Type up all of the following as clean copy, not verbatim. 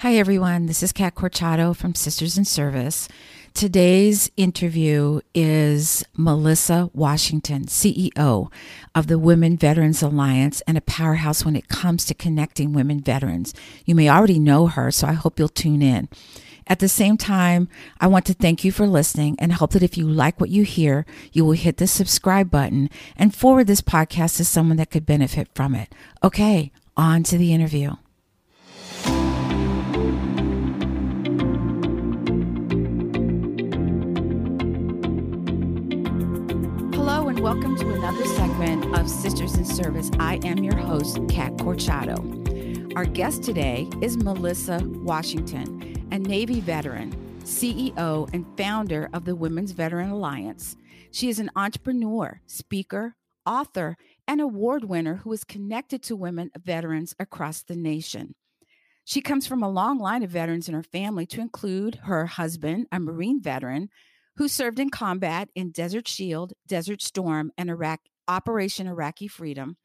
Hi, everyone. This is Kat Corchado from Sisters-in-Service. Today's interview is Melissa Washington, CEO of the Women Veterans Alliance and a powerhouse when it comes to connecting women veterans. You may already know her, so I hope you'll tune in. At the same time, I want to thank you for listening and hope that if you like what you hear, you will hit the subscribe button and forward this podcast to someone that could benefit from it. Okay, on to the interview. Welcome to another segment of Sisters in Service. I am your host, Kat Corchado. Our guest today is Melissa Washington, a Navy veteran, CEO, and founder of the Women's Veteran Alliance. She is an entrepreneur, speaker, author, and award winner who is connected to women veterans across the nation. She comes from a long line of veterans in her family, to include her husband, a Marine veteran, who served in combat in Desert Shield, Desert Storm, and Operation Iraqi Freedom.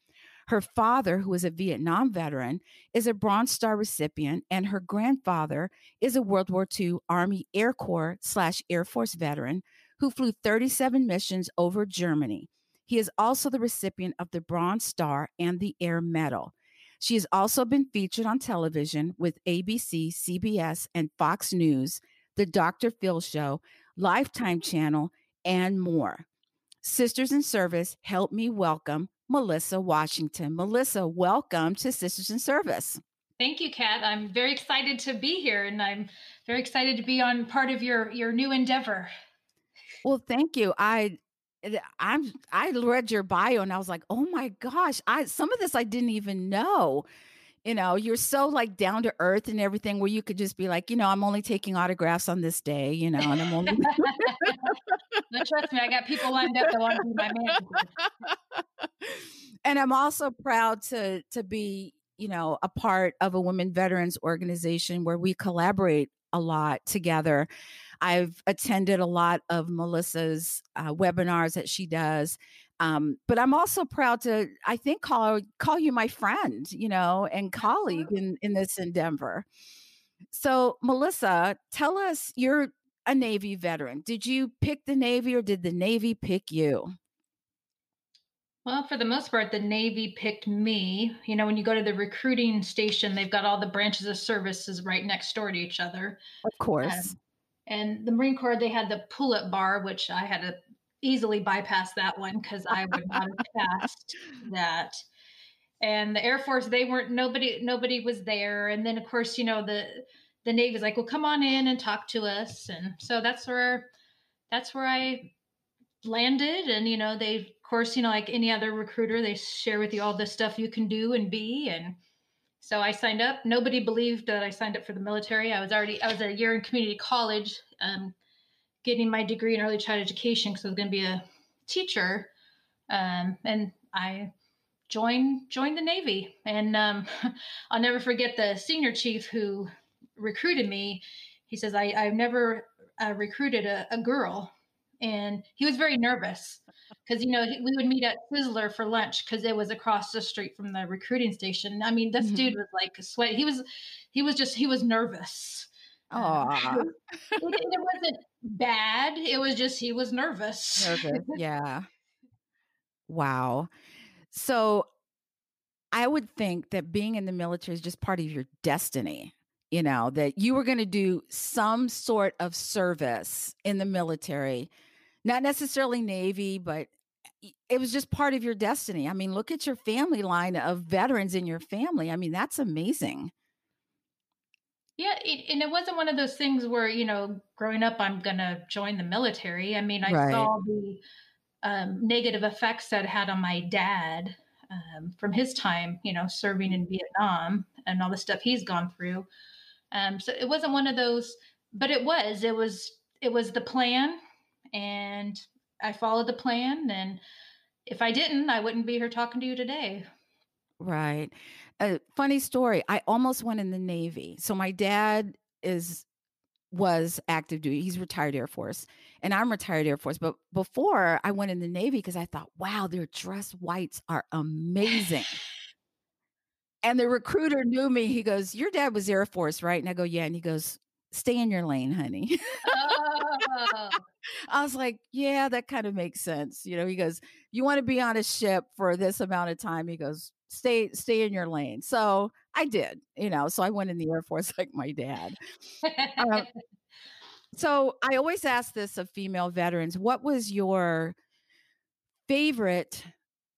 Her father, who is a Vietnam veteran, is a Bronze Star recipient, and her grandfather is a World War II Army Air Corps/Air Force veteran who flew 37 missions over Germany. He is also the recipient of the Bronze Star and the Air Medal. She has also been featured on television with ABC, CBS, and Fox News, The Dr. Phil Show, Lifetime Channel, and more. Sisters in Service, help me welcome Melissa Washington. Melissa, welcome to Sisters in Service. Thank you, Kat. I'm very excited to be here, and I'm very excited to be on part of your new endeavor. Well, thank you. I read your bio and I was like, oh my gosh, some of this I didn't even know. You know, you're so like down to earth and everything, where you could just be like, you know, I'm only taking autographs on this day, you know, and I'm only. No, trust me, I got people lined up that want to be my manager. And I'm also proud to be, you know, a part of a women veterans organization where we collaborate a lot together. I've attended a lot of Melissa's webinars that she does. But I'm also proud to, I think, call you my friend, you know, and colleague in this endeavor. So Melissa, tell us, you're a Navy veteran. Did you pick the Navy, or did the Navy pick you? Well, for the most part, the Navy picked me. You know, when you go to the recruiting station, they've got all the branches of services right next door to each other. Of course. And the Marine Corps, they had the pull-up bar, which I had a easily bypass that one because I would not have passed that. And the Air Force, they weren't, nobody was there. And then of course, you know, the Navy's like, well, come on in and talk to us. And so that's where I landed. And, you know, they, of course, you know, like any other recruiter, they share with you all the stuff you can do and be. And so I signed up. Nobody believed that I signed up for the military. I was a year in community college, getting my degree in early child education because I was going to be a teacher. And I joined the Navy. And I'll never forget the senior chief who recruited me. He says, I've never recruited a girl. And he was very nervous because, you know, we would meet at Sizzler for lunch because it was across the street from the recruiting station. I mean, this dude was like sweating. He was nervous. It wasn't bad. It was just, he was nervous. Yeah. Wow. So I would think that being in the military is just part of your destiny, you know, that you were going to do some sort of service in the military, not necessarily Navy, but it was just part of your destiny. I mean, look at your family line of veterans in your family. I mean, that's amazing. Yeah. And it wasn't one of those things where, you know, growing up, I'm going to join the military. I mean, I saw the negative effects that it had on my dad from his time, you know, serving in Vietnam and all the stuff he's gone through. So it wasn't one of those, but it was the plan, and I followed the plan. And if I didn't, I wouldn't be here talking to you today. Right. A funny story. I almost went in the Navy. So my dad was active duty. He's retired Air Force, and I'm retired Air Force. But before I went in the Navy, because I thought, wow, their dress whites are amazing. And the recruiter knew me. He goes, your dad was Air Force, right? And I go, yeah. And he goes, stay in your lane, honey. Oh. I was like, yeah, that kind of makes sense. You know, he goes, you want to be on a ship for this amount of time. He goes, stay in your lane. So I did, you know, so I went in the Air Force like my dad. So I always ask this of female veterans, what was your favorite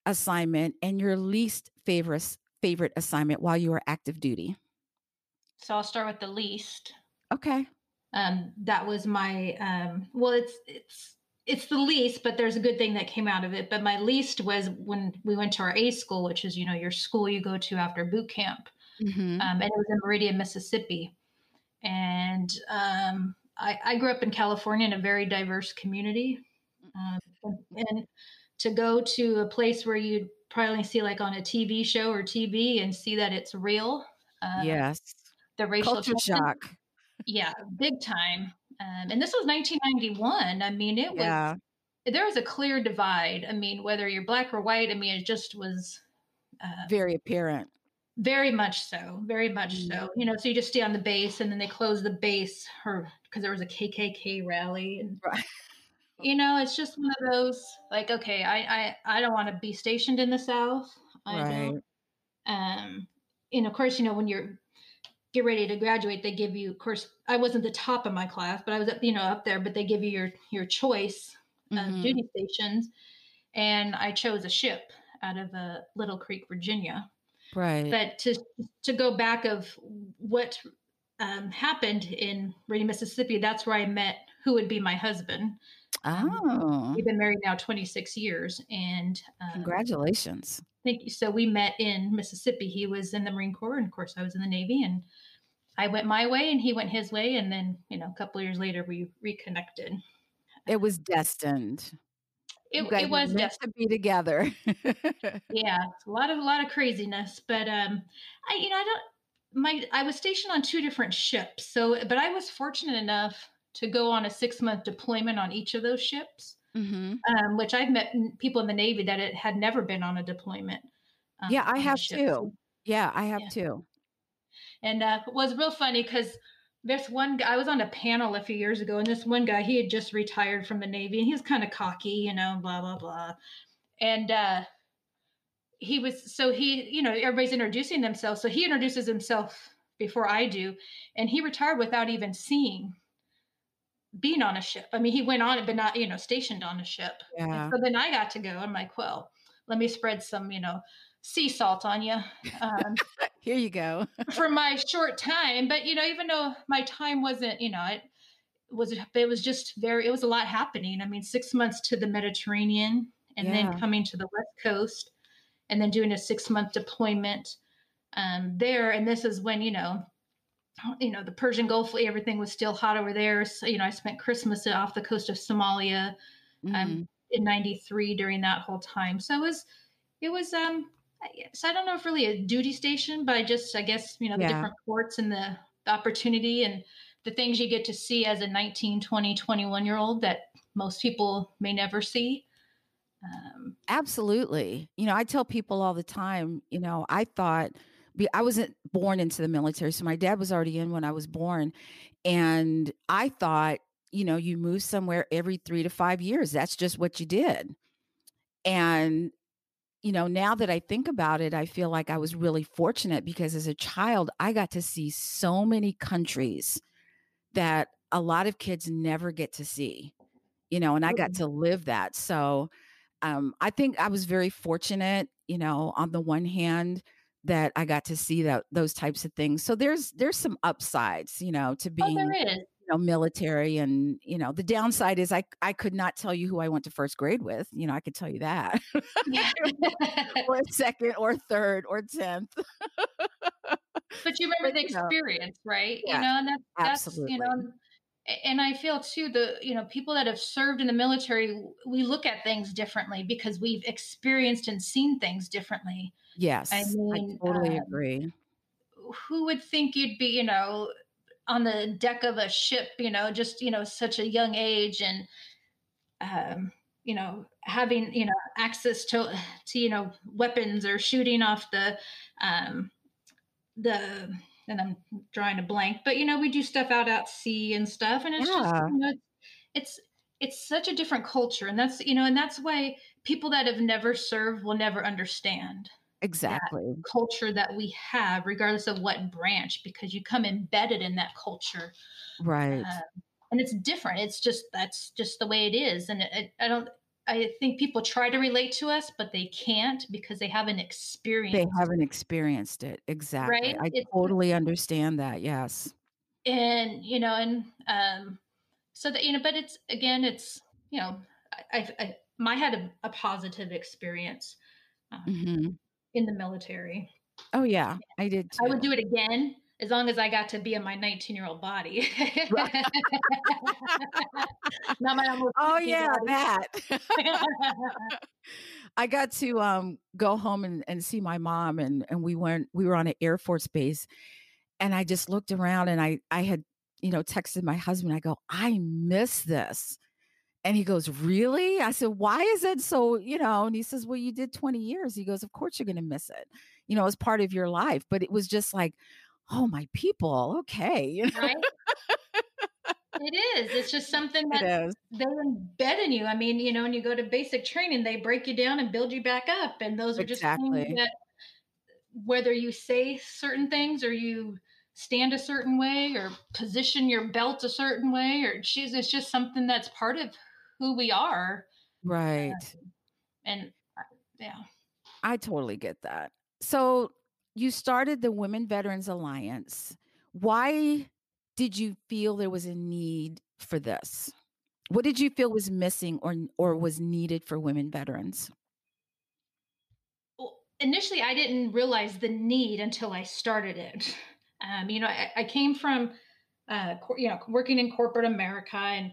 assignment and your least favorite assignment while you were active duty? So I'll start with the least. Okay. That was my, well, it's the least, but there's a good thing that came out of it. But my least was when we went to our A school, which is, you know, your school you go to after boot camp. Mm-hmm. And it was in Meridian, Mississippi. And I grew up in California in a very diverse community. And to go to a place where you'd probably see like on a TV show or TV and see that it's real. Yes. The racial culture shock. Yeah, big time. And this was 1991. I mean, it was, yeah. There was a clear divide. I mean, whether you're black or white, I mean, it just was very apparent. Very much so. Very much so. You know, so you just stay on the base and then they close the base because there was a KKK rally. And, right. You know, it's just one of those like, okay, I don't want to be stationed in the South. I don't. And of course, you know, when you're get ready to graduate, they give you, of course, I wasn't the top of my class, but I was, you know, up there, but they give you your choice of duty stations. And I chose a ship out of Little Creek, Virginia. Right. But to go back of what happened in Meridian, Mississippi, that's where I met who would be my husband. Oh. We've been married now 26 years. And congratulations. Thank you. So we met in Mississippi. He was in the Marine Corps, and of course I was in the Navy, and I went my way and he went his way. And then, you know, a couple of years later we reconnected. It was destined. It was destined to be together. Yeah. A lot of craziness, but I was stationed on two different ships. So, but I was fortunate enough to go on a 6-month deployment on each of those ships. Mm-hmm. Which I've met people in the Navy that it had never been on a deployment. I have too. And it was real funny because this one guy, I was on a panel a few years ago, and this one guy, he had just retired from the Navy, and he was kind of cocky, you know, blah, blah, blah. And he was, so he, you know, everybody's introducing themselves. So he introduces himself before I do, and he retired without even being on a ship. I mean, he went on it, but not, you know, stationed on a ship. Yeah. So then I got to go. I'm like, well, let me spread some, you know, sea salt on you. Here you go. For my short time. But, you know, even though my time wasn't, you know, it was a lot happening. I mean, 6 months to the Mediterranean and then coming to the West Coast and then doing a 6-month deployment there. And this is when, you know, the Persian Gulf, everything was still hot over there. So, you know, I spent Christmas off the coast of Somalia in 93 during that whole time. So I don't know if really a duty station, but I guess, you know, the different ports and the opportunity and the things you get to see as a 19, 20, 21-year-old that most people may never see. Absolutely. You know, I tell people all the time, you know, I wasn't born into the military. So my dad was already in when I was born. And I thought, you know, you move somewhere every 3 to 5 years. That's just what you did. And, you know, now that I think about it, I feel like I was really fortunate because as a child, I got to see so many countries that a lot of kids never get to see, you know, and I got to live that. So I think I was very fortunate, you know, on the one hand, that I got to see those types of things. So there's some upsides, you know, to being you know, military, and you know the downside is I could not tell you who I went to first grade with. You know, I could tell you that, or second, or third, or 10th. But you remember the experience, right? Yeah, you know, and that's absolutely. You know, and I feel too you know, people that have served in the military, we look at things differently because we've experienced and seen things differently. Yes, I mean, I totally agree. Who would think you'd be, you know, on the deck of a ship, you know, just, you know, such a young age and, you know, having, you know, access to, you know, weapons or shooting off the, and I'm drawing a blank, but you know, we do stuff out at sea and stuff, and it's just, you know, it's such a different culture, and that's, you know, and that's why people that have never served will never understand exactly that culture that we have, regardless of what branch, because you come embedded in that culture, right? And it's different. It's just, that's just the way it is, and I think people try to relate to us, but they can't because they haven't experienced it. They haven't experienced it. Exactly. Right? I totally understand that. Yes. And, you know, and so that, you know, but it's, again, it's, you know, I had a positive experience in the military. Oh yeah, I did too. I would do it again, as long as I got to be in my 19-year-old body. Not my own. Oh yeah, that. I got to go home and see my mom, and we were on an Air Force base, and I just looked around, and I had, you know, texted my husband. I go, I miss this. And he goes, really? I said, why is it so, you know? And he says, well, you did 20 years. He goes, of course you're going to miss it. You know, it's part of your life. But it was just like, oh, my people. Okay. You know? Right? It is. It's just something that they embed in you. I mean, you know, when you go to basic training, they break you down and build you back up. And those are just things that, whether you say certain things or you stand a certain way or position your belt a certain way, or choose, it's just something that's part of who we are. Right. Yeah. I totally get that. So, you started the Women Veterans Alliance. Why did you feel there was a need for this? What did you feel was missing or was needed for women veterans? Well, initially, I didn't realize the need until I started it. You know, I came from, you know, working in corporate America, and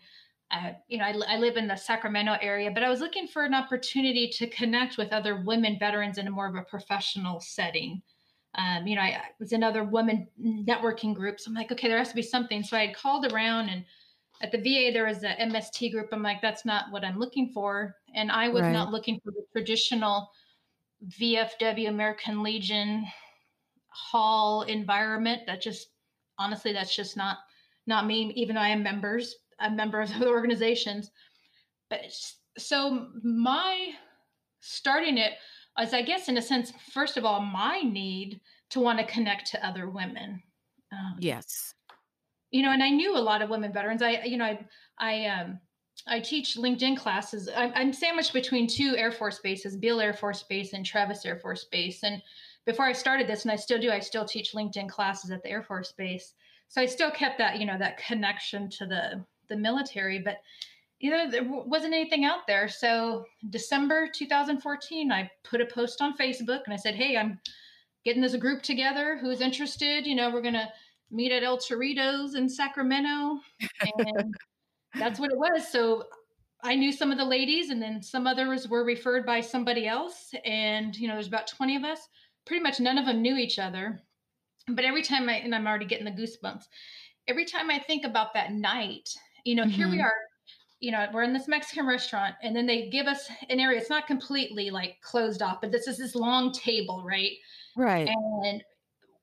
you know, I live in the Sacramento area, but I was looking for an opportunity to connect with other women veterans in a more of a professional setting. You know, I was in other women networking groups. I'm like, okay, there has to be something. So I had called around, and at the VA, there was a MST group. I'm like, that's not what I'm looking for. And I was not looking for the traditional VFW American Legion hall environment. That just, honestly, that's just not me, even though I am members of the organizations. But so my starting it, as I guess, in a sense, first of all, my need to want to connect to other women. Yes. You know, and I knew a lot of women veterans. I teach LinkedIn classes. I'm sandwiched between two Air Force bases, Beale Air Force Base and Travis Air Force Base. And before I started this, and I still do, I still teach LinkedIn classes at the Air Force Base. So I still kept that, you know, that connection to the military, but you know, there wasn't anything out there. So December 2014, I put a post on Facebook and I said, hey, I'm getting this group together. Who's interested? You know, we're going to meet at El Torito's in Sacramento. And that's what it was. So I knew some of the ladies, and then some others were referred by somebody else. And, you know, there's about 20 of us. Pretty much none of them knew each other. But every time and I'm already getting the goosebumps. Every time I think about that night, you know, here we are. You know, we're in this Mexican restaurant, and then they give us an area. It's not completely like closed off, but this is this long table, right? Right. And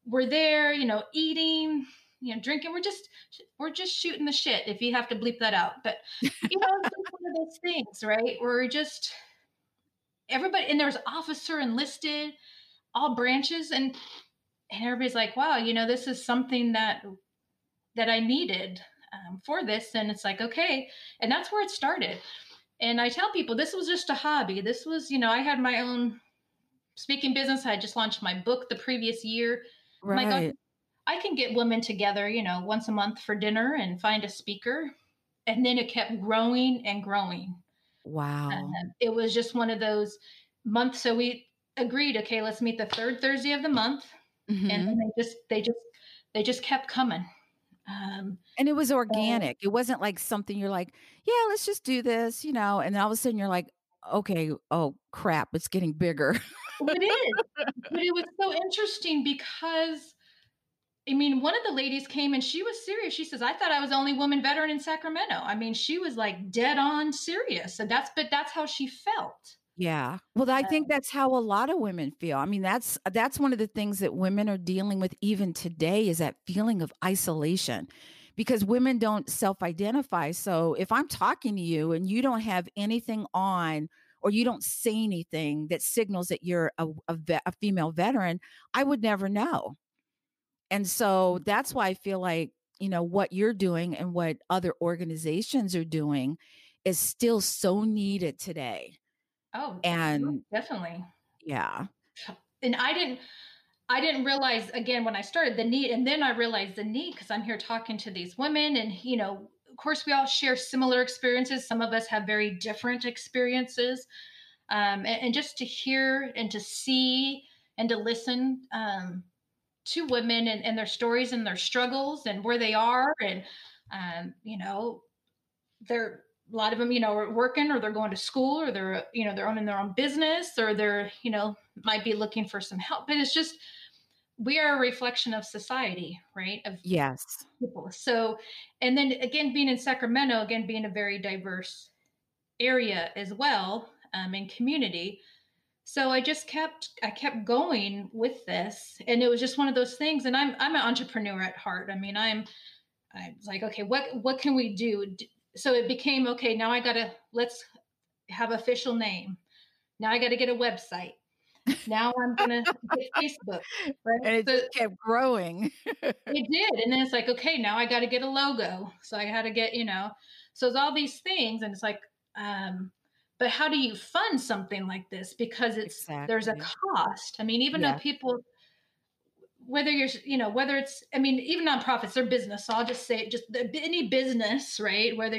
we're there, you know, eating, you know, drinking. We're just shooting the shit, if you have to bleep that out. But, you know, it's just one of those things, right? We're just everybody, and there's officer enlisted, all branches. And everybody's like, wow, you know, this is something that I needed. For this. And it's like, okay. And that's where it started. And I tell people, this was just a hobby. This was, you know, I had my own speaking business. I just launched my book the previous year. Right. I'm like, I can get women together, you know, once a month for dinner and find a speaker. And then it kept growing and growing. Wow. It was just one of those months. So we agreed, okay, let's meet the third Thursday of the month. Mm-hmm. And then they just kept coming. And it was organic. It wasn't like something you're like, yeah, let's just do this, you know, and then all of a sudden you're like, okay, oh crap, it's getting bigger. It is. But it was so interesting because, I mean, one of the ladies came and she was serious. She says, I thought I was the only woman veteran in Sacramento. I mean, she was like dead on serious. So that's how she felt. Yeah. Well, I think that's how a lot of women feel. I mean, that's one of the things that women are dealing with even today is that feeling of isolation because women don't self-identify. So if I'm talking to you and you don't have anything on or you don't say anything that signals that you're a female veteran, I would never know. And so that's why I feel like, you know, what you're doing and what other organizations are doing is still so needed today. Oh, and definitely. Yeah. And I didn't realize again, when I started the need, and then I realized the need because I'm here talking to these women and, you know, of course we all share similar experiences. Some of us have very different experiences. And just to hear and to see and to listen, to women and their stories and their struggles and where they are. And, you know, a lot of them, you know, are working or they're going to school or they're, you know, they're owning their own business or they're, you know, might be looking for some help. But it's just, we are a reflection of society, right? Of yes. people. So, and then again, being in Sacramento, again, being a very diverse area as well, in community. So I just kept going with this and it was just one of those things. And I'm an entrepreneur at heart. I mean, I was like, okay, what can we do? So it became, okay, now let's have official name. Now I got to get a website. Now I'm going to get Facebook. Right? And it just kept growing. It did. And then it's like, okay, now I got to get a logo. So I had to get, you know, so it's all these things. And it's like, but how do you fund something like this? Because there's a cost. I mean, even though people, even nonprofits, they're business. So I'll just say it, just any business, right? Whether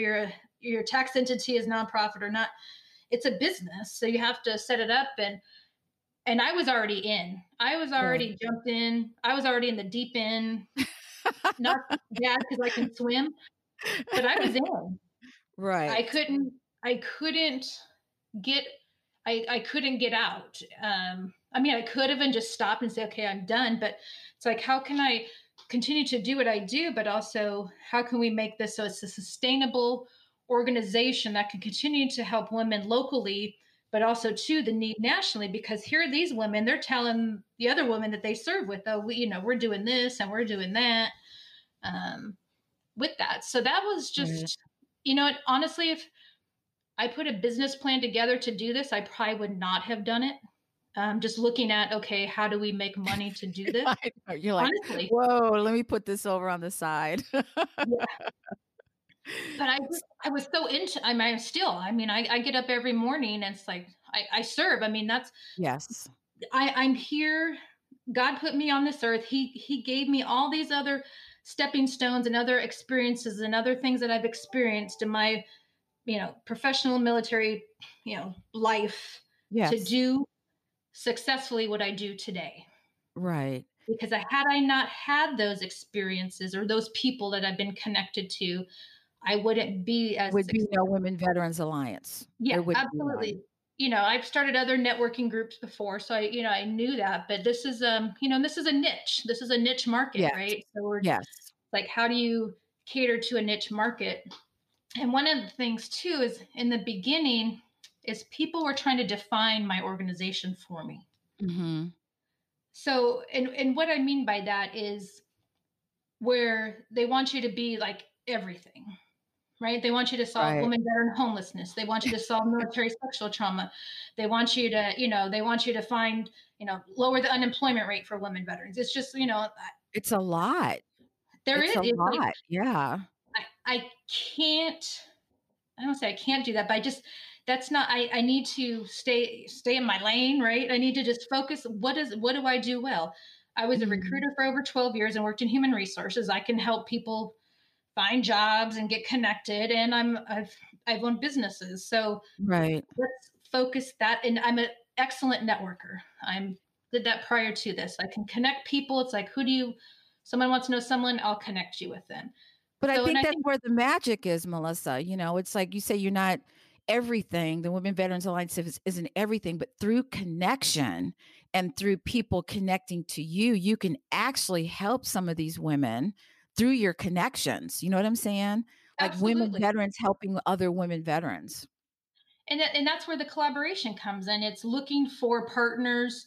your tax entity is nonprofit or not, it's a business. So you have to set it up. And I was already in. I was already jumped in. I was already in the deep end. Not bad because I can swim, but I was in. Right. I couldn't get out. I mean, I could have and just stopped and say, okay, I'm done. But it's like, how can I continue to do what I do? But also, how can we make this so it's a sustainable organization that can continue to help women locally, but also to the need nationally? Because here are these women, they're telling the other women that they serve with, oh, we, you know, we're doing this and we're doing that with that. So that was just, you know, honestly, if I put a business plan together to do this, I probably would not have done it. Just looking at, okay, how do we make money to do this? You're like, honestly, whoa, let me put this over on the side. Yeah. But I was so into, I mean, still, I mean, I get up every morning and it's like, I serve. I mean, that's, yes, I'm here. God put me on this earth. He gave me all these other stepping stones and other experiences and other things that I've experienced in my, you know, professional military, you know, life to do successfully what I do today. Right. Because had I not had those experiences or those people that I've been connected to, I wouldn't be as successful. Would be no Women Veterans Alliance. Yeah, absolutely. You know, I've started other networking groups before, so I, you know, I knew that, but this is, you know, this is a niche. This is a niche market, right? So we're like, how do you cater to a niche market? And one of the things too is in the beginning is people were trying to define my organization for me. Mm-hmm. So, and what I mean by that is where they want you to be like everything, right? They want you to solve women veteran homelessness. They want you to solve military sexual trauma. They want you to, you know, they want you to find, you know, lower the unemployment rate for women veterans. It's just, you know, it's a lot. It's a lot. Like, I can't, I don't say I can't do that, but I just, that's not, I need to stay in my lane, right? I need to just focus. What do I do well? I was a recruiter for over 12 years and worked in human resources. I can help people find jobs and get connected. And I've owned businesses. So let's focus that. And I'm an excellent networker. I did that prior to this. I can connect people. It's like, someone wants to know someone, I'll connect you with them. But so, I think that's where the magic is, Melissa. You know, it's like you say, you're not everything. The Women Veterans Alliance isn't everything, but through connection and through people connecting to you, you can actually help some of these women through your connections. You know what I'm saying? Like Absolutely. Women veterans helping other women veterans. And that's where the collaboration comes in. It's looking for partners,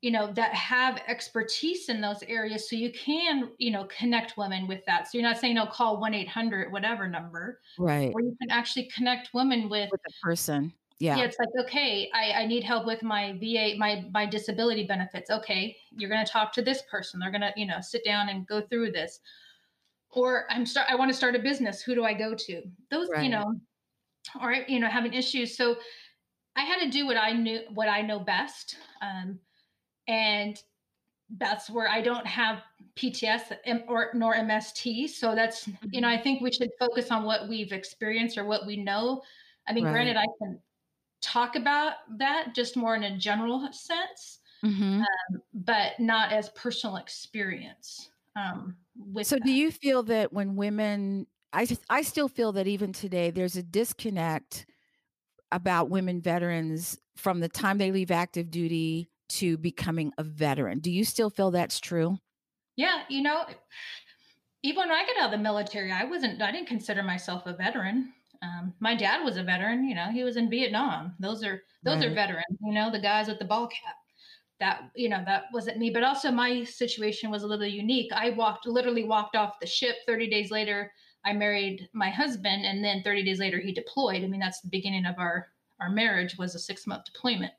you know, that have expertise in those areas, so you can, you know, connect women with that. So you're not saying, no, call 1-800 whatever number, right? Or you can actually connect women with a person. Yeah, it's like, okay, I need help with my VA, my disability benefits. Okay, you're going to talk to this person. They're going to, you know, sit down and go through this. Or I want to start a business. Who do I go to? Those, right. You know, or you know, having issues. So I had to do what I know best. And that's where I don't have PTS nor MST. So that's, you know, I think we should focus on what we've experienced or what we know. I mean, right. Granted, I can talk about that just more in a general sense, but not as personal experience. Do you feel that when women, I still feel that even today, there's a disconnect about women veterans from the time they leave active duty to becoming a veteran. Do you still feel that's true? Yeah. You know, even when I got out of the military, I didn't consider myself a veteran. My dad was a veteran, you know, he was in Vietnam. Those are veterans, you know, the guys with the ball cap. That, you know, that wasn't me, but also my situation was a little unique. I literally walked off the ship. 30 days later, I married my husband, and then 30 days later he deployed. I mean, that's the beginning of our marriage, was a 6-month deployment.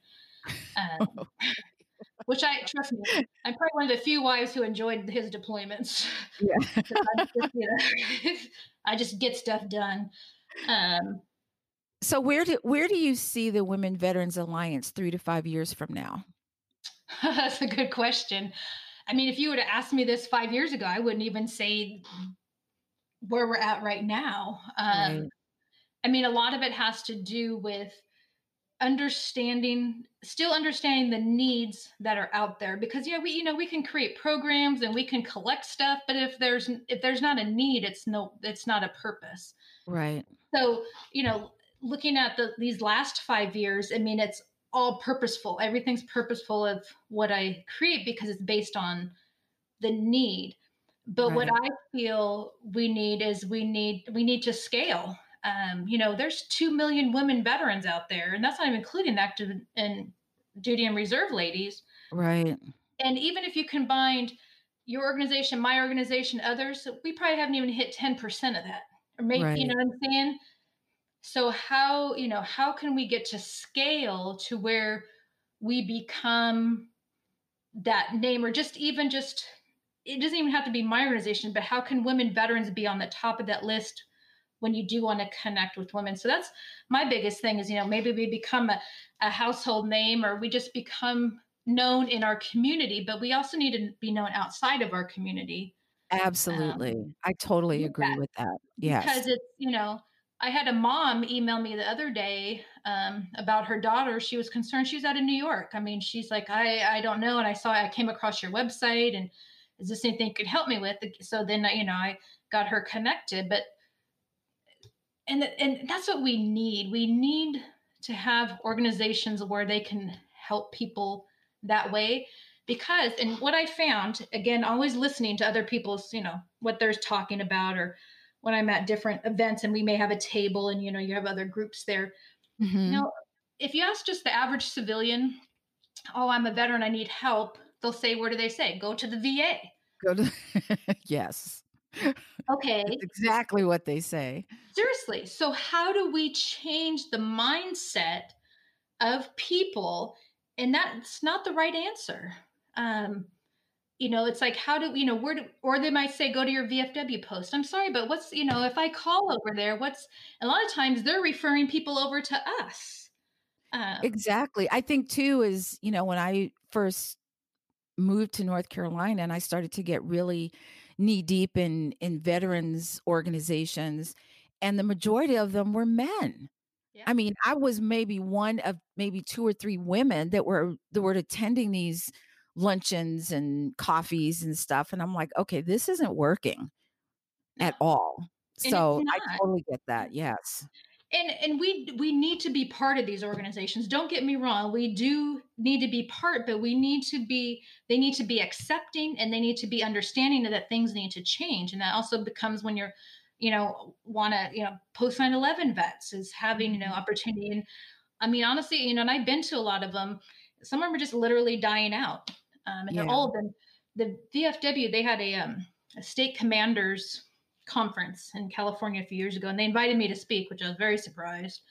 Which trust me, I'm probably one of the few wives who enjoyed his deployments. Yeah. I just get stuff done. So where do you see the Women Veterans Alliance 3 to 5 years from now? That's a good question. I mean, if you would have asked me this 5 years ago, I wouldn't even say where we're at right now. Right. I mean, a lot of it has to do with understanding the needs that are out there, because yeah, we can create programs and we can collect stuff, but if there's not a need, it's not a purpose. Right. So, you know, looking at these last 5 years, I mean, it's all purposeful. Everything's purposeful of what I create because it's based on the need. But right. What I feel we need to scale. You know, there's 2 million women veterans out there, and that's not even including active and duty and reserve ladies. Right. And even if you combined your organization, my organization, others, we probably haven't even hit 10% of that. Or maybe, right. You know what I'm saying? So how can we get to scale to where we become that name, or just, it doesn't even have to be my organization, but how can women veterans be on the top of that list when you do want to connect with women? So that's my biggest thing is, you know, maybe we become a household name, or we just become known in our community, but we also need to be known outside of our community. Absolutely. I totally agree with that. Yes. Because it's, you know, I had a mom email me the other day about her daughter. She was concerned. She's out of New York. I mean, she's like, I don't know. And I came across your website, and is this anything you could help me with? So then, you know, I got her connected, but, and that's what we need. We need to have organizations where they can help people that way. Because, and what I found, again, always listening to other people's, you know, what they're talking about, or when I'm at different events and we may have a table and, you know, you have other groups there. Mm-hmm. You know, if you ask just the average civilian, oh, I'm a veteran, I need help. They'll say, what do they say? Go to the VA. Yes. Okay. That's exactly what they say. Seriously. So how do we change the mindset of people? And that's not the right answer. You know, it's like, how do, you know, or they might say, go to your VFW post. I'm sorry, but what's, you know, if I call over there, a lot of times they're referring people over to us. Exactly. I think too is, you know, when I first moved to North Carolina and I started to get really knee deep in veterans organizations, and the majority of them were men. Yeah. I mean, I was maybe one of maybe 2 or 3 women that were attending these luncheons and coffees and stuff. And I'm like, okay, this isn't working at all. And so I totally get that. Yes. And we need to be part of these organizations. Don't get me wrong. We do need to be part, but they need to be accepting, and they need to be understanding that things need to change. And that also becomes when you're, want to, post 9/11 vets is having, opportunity. And I mean, honestly, and I've been to a lot of them. Some of them are just literally dying out. And they're all of them. The VFW, they had a state commanders conference in California a few years ago, and they invited me to speak, which I was very surprised.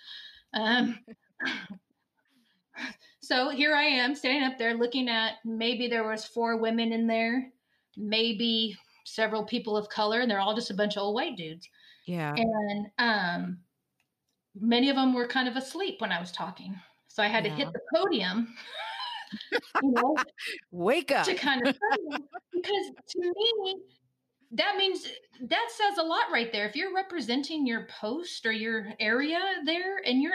So here I am standing up there looking at, maybe there was 4 women in there, maybe several people of color, and they're all just a bunch of old white dudes. Yeah. And many of them were kind of asleep when I was talking. So I had to hit the podium. Wake up. To kind of, because to me, that means, that says a lot right there. If you're representing your post or your area there, and you're,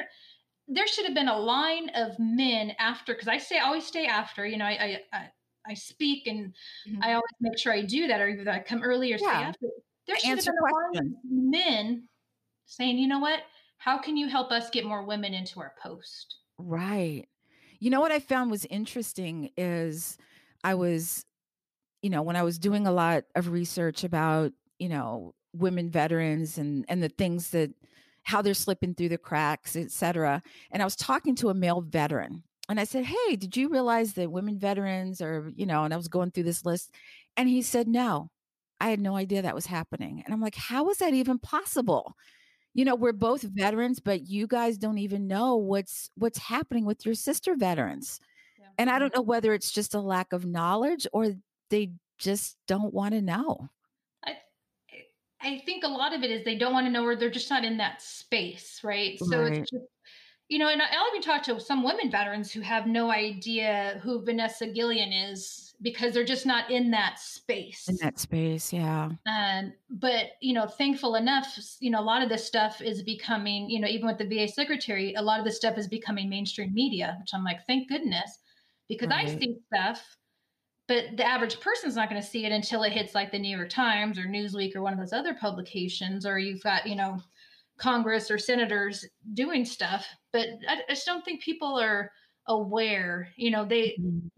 there should have been a line of men after, because I always stay after, I speak, and I always make sure I do that, or either I come early or stay after. There should have been a line of men saying, you know what, how can you help us get more women into our post? Right. You know what I found was interesting is I was, when I was doing a lot of research about, women veterans and the things that, how they're slipping through the cracks, et cetera. And I was talking to a male veteran and I said, hey, did you realize that women veterans are, and I was going through this list, and he said, no, I had no idea that was happening. And I'm like, how is that even possible? We're both veterans, but you guys don't even know what's happening with your sister veterans. Yeah. And I don't know whether it's just a lack of knowledge or they just don't want to know. I think a lot of it is they don't want to know, or they're just not in that space, right? So it's just, and I'll even talk to some women veterans who have no idea who Vanessa Gillian is because they're just not in that space. Yeah. But, thankful enough, a lot of this stuff is becoming, even with the VA secretary, a lot of this stuff is becoming mainstream media, which I'm like, thank goodness, because I see stuff, but the average person's not going to see it until it hits like the New York Times or Newsweek or one of those other publications, or you've got, Congress or senators doing stuff. But I just don't think people are aware, when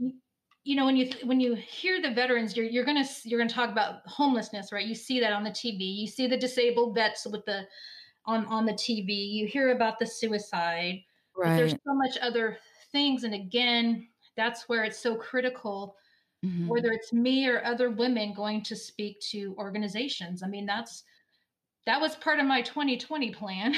you hear the veterans, you're going to talk about homelessness, right? You see that on the TV, you see the disabled vets with on the TV, you hear about the suicide, right? There's so much other things. And again, that's where it's so critical, whether it's me or other women going to speak to organizations. I mean, that was part of my 2020 plan,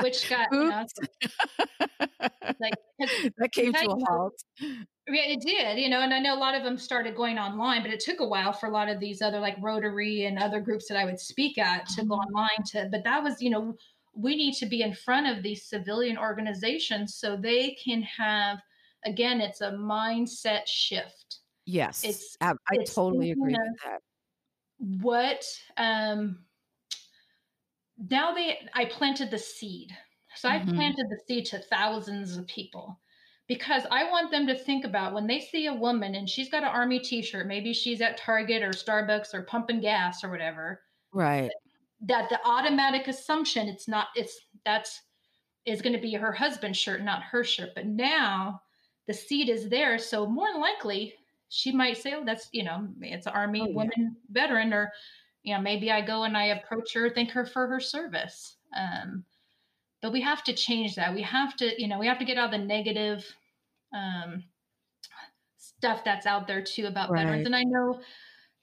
which got, that came to a halt. Yeah, it did, and I know a lot of them started going online, but it took a while for a lot of these other like Rotary and other groups that I would speak at to go online to, but that was, we need to be in front of these civilian organizations so they can have, again, it's a mindset shift. Yes. I totally agree with that. I planted the seed. So I planted the seed to thousands of people because I want them to think about when they see a woman and she's got an Army t-shirt, maybe she's at Target or Starbucks or pumping gas or whatever. Right. That the automatic assumption it's going to be her husband's shirt, not her shirt. But now the seed is there. So more than likely she might say, oh, that's, it's an Army woman veteran, or, maybe I go and I approach her, thank her for her service. But we have to change that. We have to, get out the negative stuff that's out there too about veterans. And I know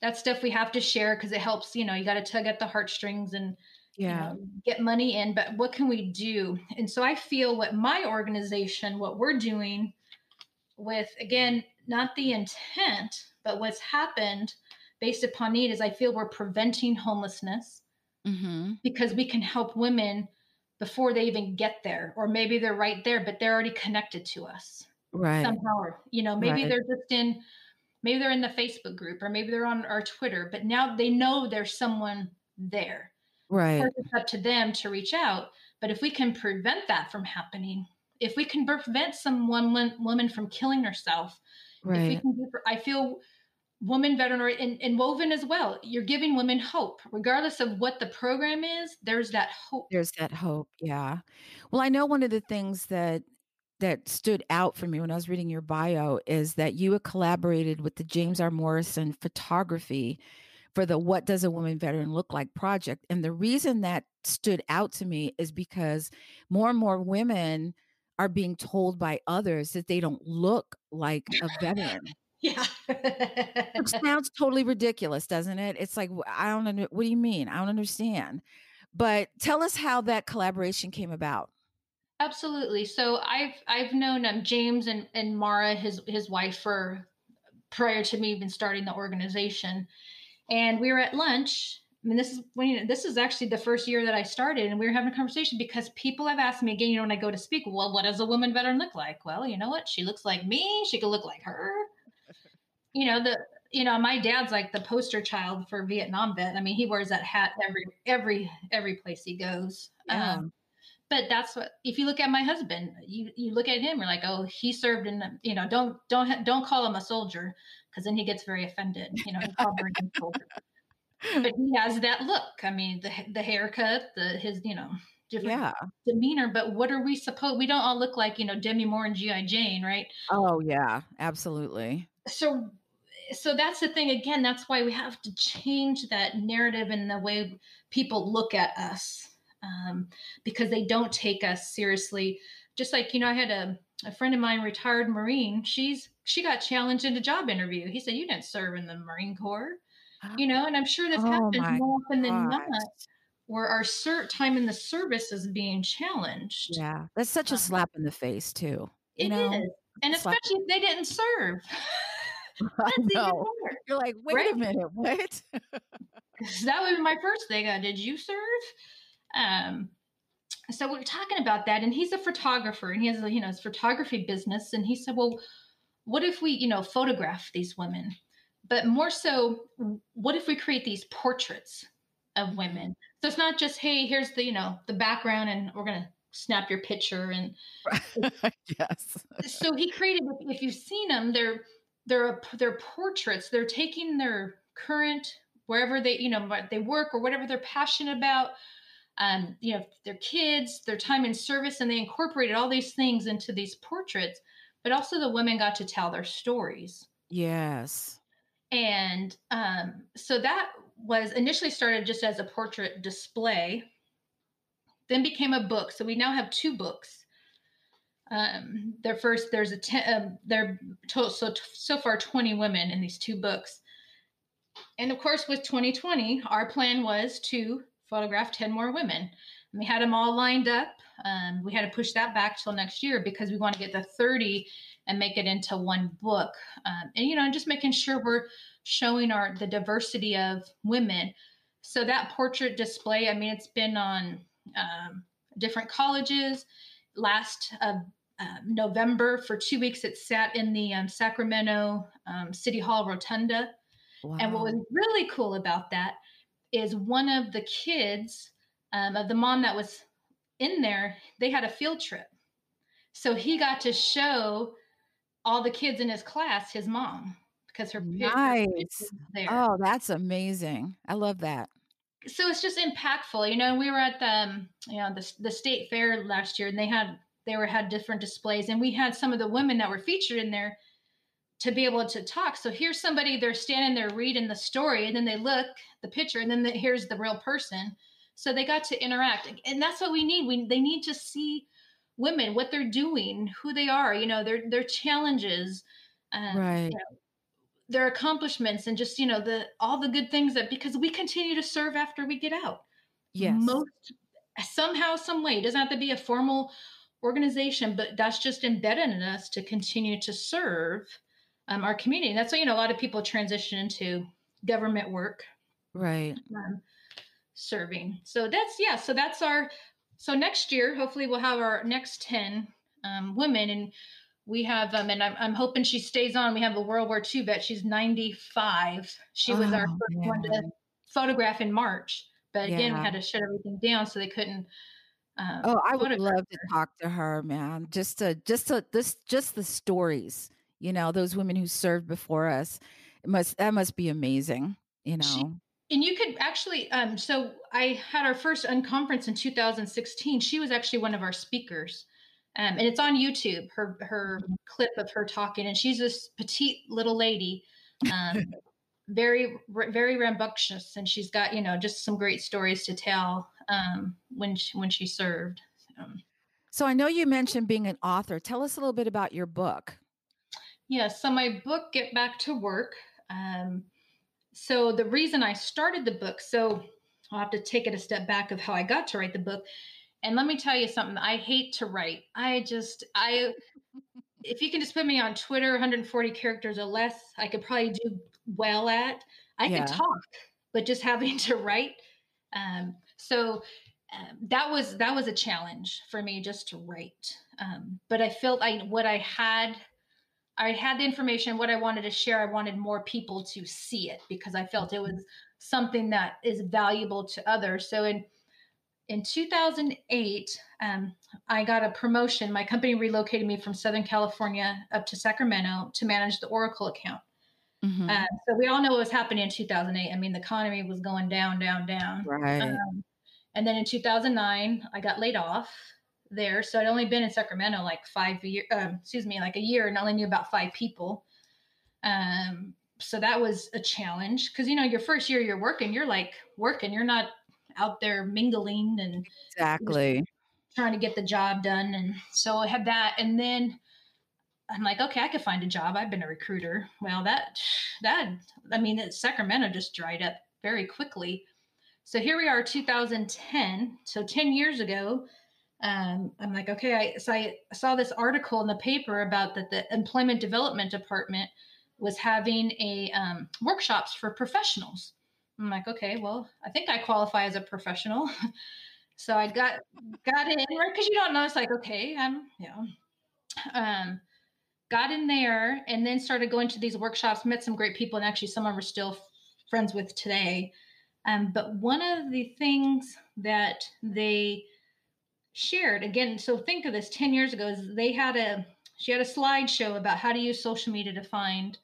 that stuff we have to share because it helps, you got to tug at the heartstrings and get money in, but what can we do? And so I feel what my organization, what we're doing with, again, not the intent, but what's happened based upon need is I feel we're preventing homelessness because we can help women before they even get there, or maybe they're right there, but they're already connected to us somehow, maybe they're just in, maybe they're in the Facebook group, or maybe they're on our Twitter, but now they know there's someone there. Right. It's up to them to reach out. But if we can prevent that from happening, if we can prevent one woman from killing herself, if we can, I feel woman veteran and woven as well. You're giving women hope, regardless of what the program is. There's that hope. Yeah. Well, I know one of the things that stood out for me when I was reading your bio is that you had collaborated with the James R. Morrison Photography for the What Does a Woman Veteran Look Like? Project. And the reason that stood out to me is because more and more women are being told by others that they don't look like a veteran. Yeah. It sounds totally ridiculous, doesn't it? It's like, I don't know. What do you mean? I don't understand. But tell us how that collaboration came about. Absolutely. So I've known James and Mara, his wife, for prior to me even starting the organization. And we were at lunch. I mean, this is actually the first year that I started, and we were having a conversation because people have asked me again, when I go to speak, well, what does a woman veteran look like? Well, you know what? She looks like me. She could look like her. My dad's like the poster child for Vietnam vet. I mean, he wears that hat every place he goes. Yeah. But that's what, if you look at my husband, you look at him, you're like, oh, he served in, don't call him a soldier. Cause then he gets very offended, he called him a soldier. But he has that look. I mean, the haircut, his, different demeanor, but what are we supposed, we don't all look like, Demi Moore and G.I. Jane, right? Oh yeah, absolutely. So that's the thing. Again, that's why we have to change that narrative and the way people look at us, because they don't take us seriously. Just like, I had a friend of mine, retired Marine, she got challenged in a job interview. He said, you didn't serve in the Marine Corps, and I'm sure this happens more often than not, where our time in the service is being challenged. Yeah. That's such a slap in the face too. It is. And especially if they didn't serve. I know. You're like, wait a minute, what? That was my first thing. Did you serve? So we're talking about that, and he's a photographer, and he has his photography business. And he said, well, what if we, photograph these women, but more so, what if we create these portraits of women? So it's not just, hey, here's the, the background and we're going to snap your picture. And yes. So he created, if you've seen them, they're portraits. They're taking their current, wherever they, they work or whatever they're passionate about, their kids, their time in service, and they incorporated all these things into these portraits, but also the women got to tell their stories. Yes. And so that was initially started just as a portrait display, then became a book. So we now have two books. So far 20 women in these two books. And of course, with 2020, our plan was to photograph 10 more women. And we had them all lined up. We had to push that back till next year because we want to get the 30 and make it into one book. Just making sure we're showing the diversity of women. So that portrait display, I mean, it's been on different colleges. Last November, for 2 weeks, it sat in the Sacramento City Hall Rotunda. Wow. And what was really cool about that is one of the kids of the mom that was in there, they had a field trip. So he got to show all the kids in his class his mom, because her parents were there. Oh, that's amazing. I love that. So it's just impactful, we were at the state fair last year, and they had different displays, and we had some of the women that were featured in there to be able to talk. So here's somebody, they're standing there reading the story, and then they look the picture, and then here's the real person. So they got to interact, and that's what we need. They need to see women, what they're doing, who they are, their challenges, right. Their accomplishments, and just, all the good things because we continue to serve after we get out. Yes. Somehow, some way, it doesn't have to be a formal organization, but that's just embedded in us to continue to serve our community. That's why, a lot of people transition into government work. Right. Serving. So next year, hopefully we'll have our next 10 women, and we have, and I'm hoping she stays on. We have a World War II vet. She's 95. She was our first one to photograph in March. But again, we had to shut everything down, so they couldn't. I would love to talk to her, man. Just the stories. Those women who served before us. That must be amazing. And you could actually, so I had our first unconference in 2016. She was actually one of our speakers. And it's on YouTube, her clip of her talking. And she's this petite little lady very, very rambunctious, and she's got, you know, just some great stories to tell when she served. So I know you mentioned being an author. Tell us a little bit about your book. Yeah, so my book, Get Back to Work. So the reason I started the book, so I'll have to take it a step back of how I got to write the book. And let me tell you something, I hate to write. If you can just put me on Twitter, 140 characters or less, I could probably do well at. I could talk, but just having to write. That was a challenge for me, just to write. But I felt I had the information, what I wanted to share. I wanted more people to see it because I felt it was something that is valuable to others. So in 2008, I got a promotion. My company relocated me from Southern California up to Sacramento to manage the Oracle account. Mm-hmm. So we all know what was happening in 2008. I mean, the economy was going down, down, down. Right. And then in 2009, I got laid off there. So I'd only been in Sacramento like a year, and only knew about 5 people. So that was a challenge because, you know, your first year you're working, you're not out there mingling and exactly trying to get the job done. And so I had that. And then I'm like, okay, I could find a job. I've been a recruiter. Well, Sacramento just dried up very quickly. So here we are, 2010. So 10 years ago, I'm like, okay. So I saw this article in the paper about that the Employment Development Department was having workshops for professionals. I'm like, okay, well, I think I qualify as a professional. So I got in there, because you don't know. It's like, okay, got in there, and then started going to these workshops, met some great people, and actually someone we're still friends with today. But one of the things that they shared, again, so think of this 10 years ago, is she had a slideshow about how to use social media to find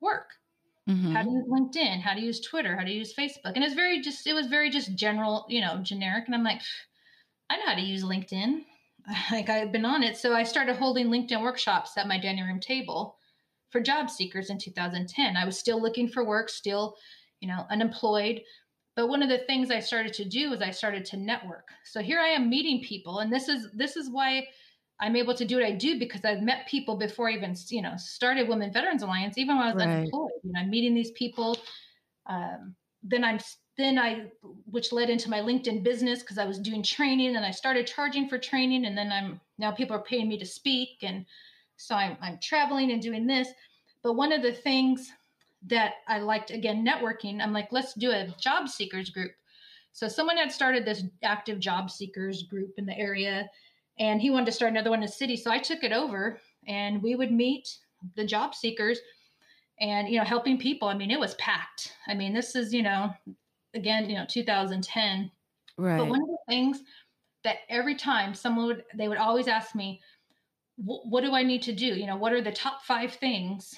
work. Mm-hmm. How to use LinkedIn, how to use Twitter, how to use Facebook. And it was very just general, you know, generic. And I'm like, I know how to use LinkedIn. Like, I've been on it. So I started holding LinkedIn workshops at my dining room table for job seekers in 2010. I was still looking for work, still, you know, unemployed. But one of the things I started to do was I started to network. So here I am meeting people. And this is why I'm able to do what I do, because I've met people before I even, you know, started Women Veterans Alliance, even when I was unemployed. You know, I'm meeting these people. Which led into my LinkedIn business, because I was doing training, and I started charging for training. And then now people are paying me to speak. And so I'm traveling and doing this. But one of the things that I liked, again, networking, I'm like, let's do a job seekers group. So someone had started this active job seekers group in the area, and he wanted to start another one in the city. So I took it over, and we would meet the job seekers and, you know, helping people. I mean, it was packed. I mean, this is, you know, again, you know, 2010. Right. But one of the things that every time they would always ask me, what do I need to do? You know, what are the top 5 things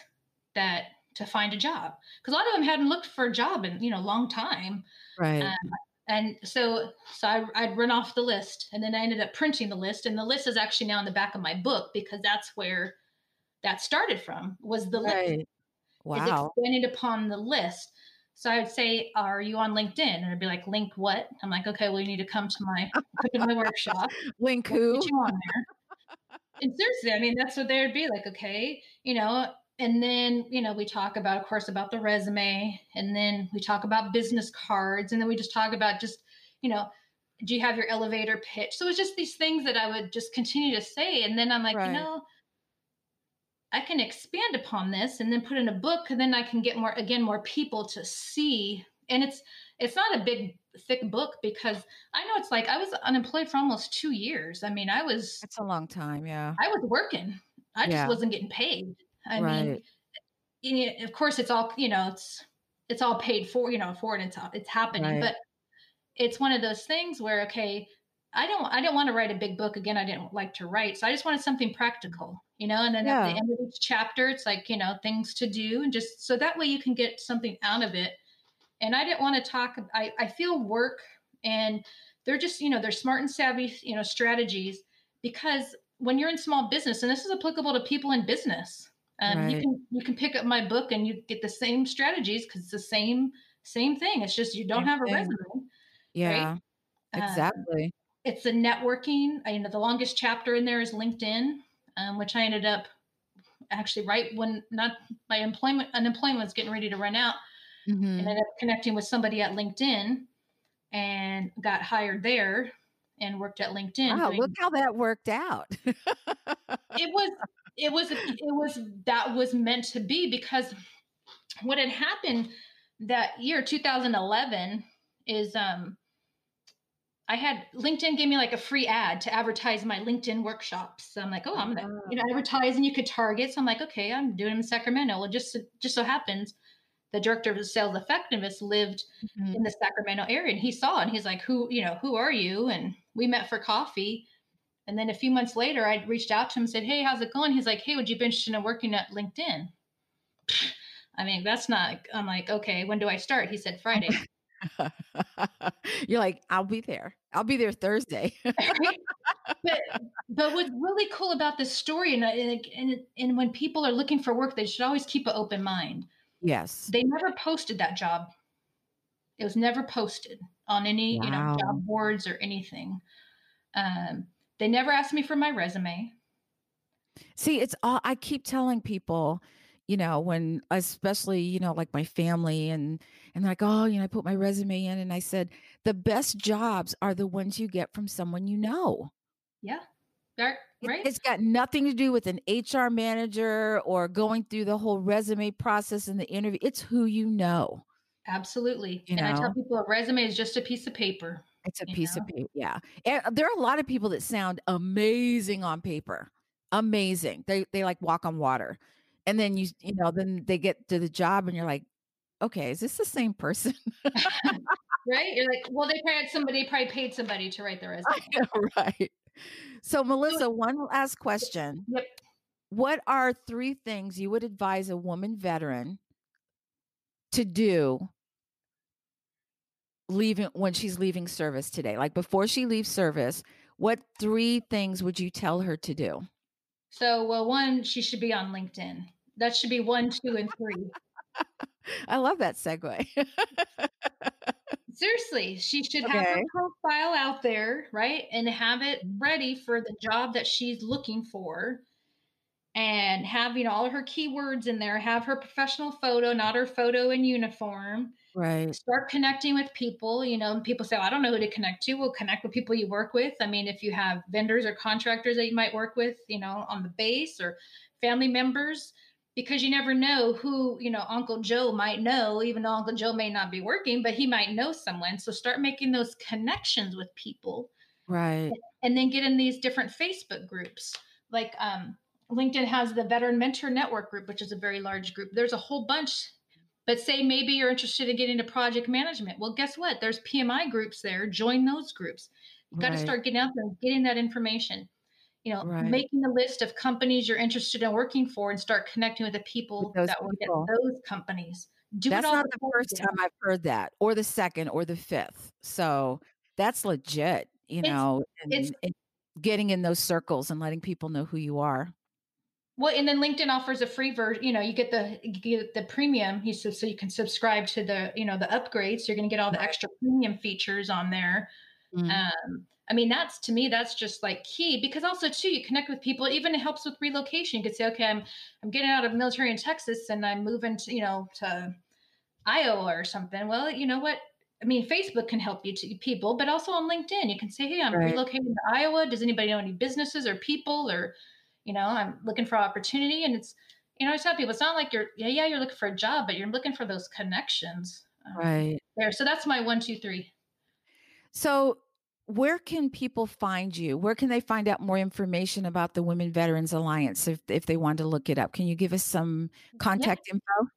that to find a job? Because a lot of them hadn't looked for a job in, you know, a long time. Right. And so I'd run off the list, and then I ended up printing the list. And the list is actually now in the back of my book, because that's where that started from, was the list. Wow. It's expanded upon the list. So I would say, are you on LinkedIn? And I'd be like, link what? I'm like, okay, well, you need to come to my workshop. Link who? Get you on there. And seriously, I mean, that's what they would be like, okay, you know. And then, you know, we talk about, of course, about the resume, and then we talk about business cards. And then we just talk about just, you know, do you have your elevator pitch? So it's just these things that I would just continue to say. And then I'm like, right, you know, I can expand upon this and then put in a book, and then I can get more people to see. And it's not a big, thick book, because I know it's like, I was unemployed for almost 2 years. I mean, that's a long time. Yeah. I was working. I just wasn't getting paid. I right. mean, of course, it's all, you know, it's all paid for, you know, for it, and it's happening, right. But it's one of those things where, okay, I don't want to write a big book again. I didn't like to write. So I just wanted something practical, you know, and then at the end of each chapter, it's like, you know, things to do, and just, so that way you can get something out of it. And I didn't want to talk, I feel work, and they're just, you know, they're smart and savvy, you know, strategies, because when you're in small business, and this is applicable to people in business, Right. You can pick up my book and you get the same strategies because it's the same thing. It's just you don't have a resume. Yeah, right? Exactly. It's the networking. The longest chapter in there is LinkedIn, which I ended up actually right when my unemployment was getting ready to run out, mm-hmm. and ended up connecting with somebody at LinkedIn and got hired there and worked at LinkedIn. Wow, look how that worked out. That was meant to be, because what had happened that year, 2011, is LinkedIn gave me like a free ad to advertise my LinkedIn workshops. So I'm like, oh, I'm going to advertise, and you could target. So I'm like, okay, I'm doing them in Sacramento. Well, just so happens the director of sales effectiveness lived mm-hmm. in the Sacramento area, and he saw, and he's like, who are you? And we met for coffee. And then a few months later, I reached out to him and said, hey, how's it going? He's like, hey, would you be interested in working at LinkedIn? I'm like, okay, when do I start? He said, Friday. You're like, I'll be there. I'll be there Thursday. But what's really cool about this story, and when people are looking for work, they should always keep an open mind. Yes. They never posted that job. It was never posted on any, job boards or anything. They never asked me for my resume. See, it's all, I keep telling people, when, especially, like my family and they're like, oh, I put my resume in, and I said, the best jobs are the ones you get from someone, Yeah. Right. It's got nothing to do with an HR manager or going through the whole resume process and the interview. It's who you know. Absolutely. I tell people a resume is just a piece of paper. It's a piece of paper. Yeah. And there are a lot of people that sound amazing on paper. Amazing. They like walk on water. And then then they get to the job and you're like, okay, is this the same person? Right. You're like, well, they probably paid somebody to write the resume. Right. So Melissa, one last question. Yep. What are three things you would advise a woman veteran to do when she's leaving service today? Like before she leaves service, what three things would you tell her to do? So, well, one, she should be on LinkedIn. That should be 1, 2, and 3. I love that segue. Seriously, she should have her profile out there, right? And have it ready for the job that she's looking for. And have, all her keywords in there, have her professional photo, not her photo in uniform. Right. Start connecting with people, and people say, well, I don't know who to connect to. Well, connect with people you work with. I mean, if you have vendors or contractors that you might work with, on the base, or family members, because you never know who, Uncle Joe might know, even though Uncle Joe may not be working, but he might know someone. So start making those connections with people. Right. And then get in these different Facebook groups. Like, LinkedIn has the Veteran Mentor Network group, which is a very large group. There's a whole bunch, but say maybe you're interested in getting into project management. Well, guess what? There's PMI groups there. Join those groups. You've got to start getting out there and getting that information, making a list of companies you're interested in working for and start connecting with the people that work at those companies. That's not the first time I've heard that, or the second or the fifth. So that's legit, and getting in those circles and letting people know who you are. Well, and then LinkedIn offers a free version. You get the premium. So you can subscribe to the the upgrades. You're going to get all the extra premium features on there. Mm-hmm. That's just like key, because also too, you connect with people. Even it helps with relocation. You could say, okay, I'm getting out of military in Texas and I'm moving to to Iowa or something. Well, you know what? I mean, Facebook can help you to people, but also on LinkedIn, you can say, hey, I'm relocating to Iowa. Does anybody know any businesses or people or I'm looking for opportunity. And it's, I tell people, it's not like you're looking for a job, but you're looking for those connections. Right. There. So that's my 1, 2, 3. So where can people find you? Where can they find out more information about the Women Veterans Alliance if they want to look it up? Can you give us some contact info?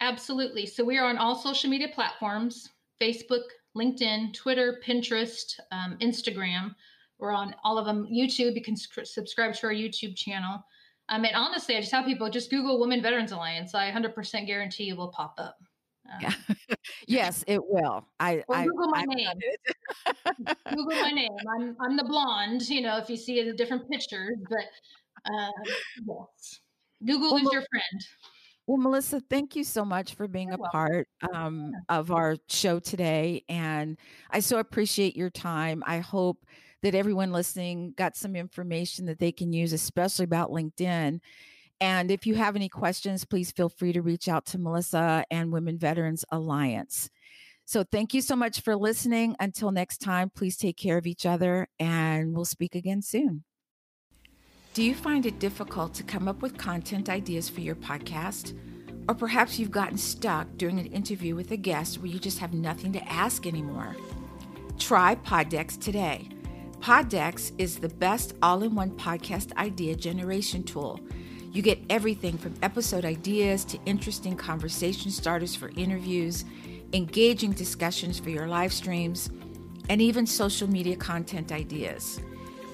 Absolutely. So we are on all social media platforms, Facebook, LinkedIn, Twitter, Pinterest, Instagram. We're on all of them. YouTube, you can subscribe to our YouTube channel. And honestly, I just tell people, just Google Women Veterans Alliance. I 100% guarantee it will pop up. Yes, it will. Google my name. I'm the blonde, if you see a different picture. But yes. Google is your friend. Well, Melissa, thank you so much for being part of our show today. And I so appreciate your time. I hope that everyone listening got some information that they can use, especially about LinkedIn. And if you have any questions, please feel free to reach out to Melissa and Women Veterans Alliance. So thank you so much for listening. Until next time, please take care of each other, and we'll speak again soon. Do you find it difficult to come up with content ideas for your podcast? Or perhaps you've gotten stuck doing an interview with a guest where you just have nothing to ask anymore? Try Poddex today. Poddex is the best all-in-one podcast idea generation tool. You get everything from episode ideas to interesting conversation starters for interviews, engaging discussions for your live streams, and even social media content ideas.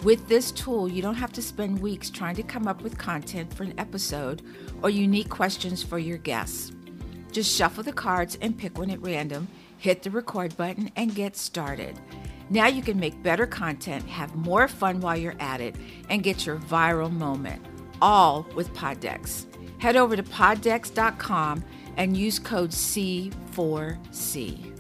With this tool, you don't have to spend weeks trying to come up with content for an episode or unique questions for your guests. Just shuffle the cards and pick one at random, hit the record button, and get started. Now you can make better content, have more fun while you're at it, and get your viral moment, all with Poddex. Head over to poddex.com and use code C4C.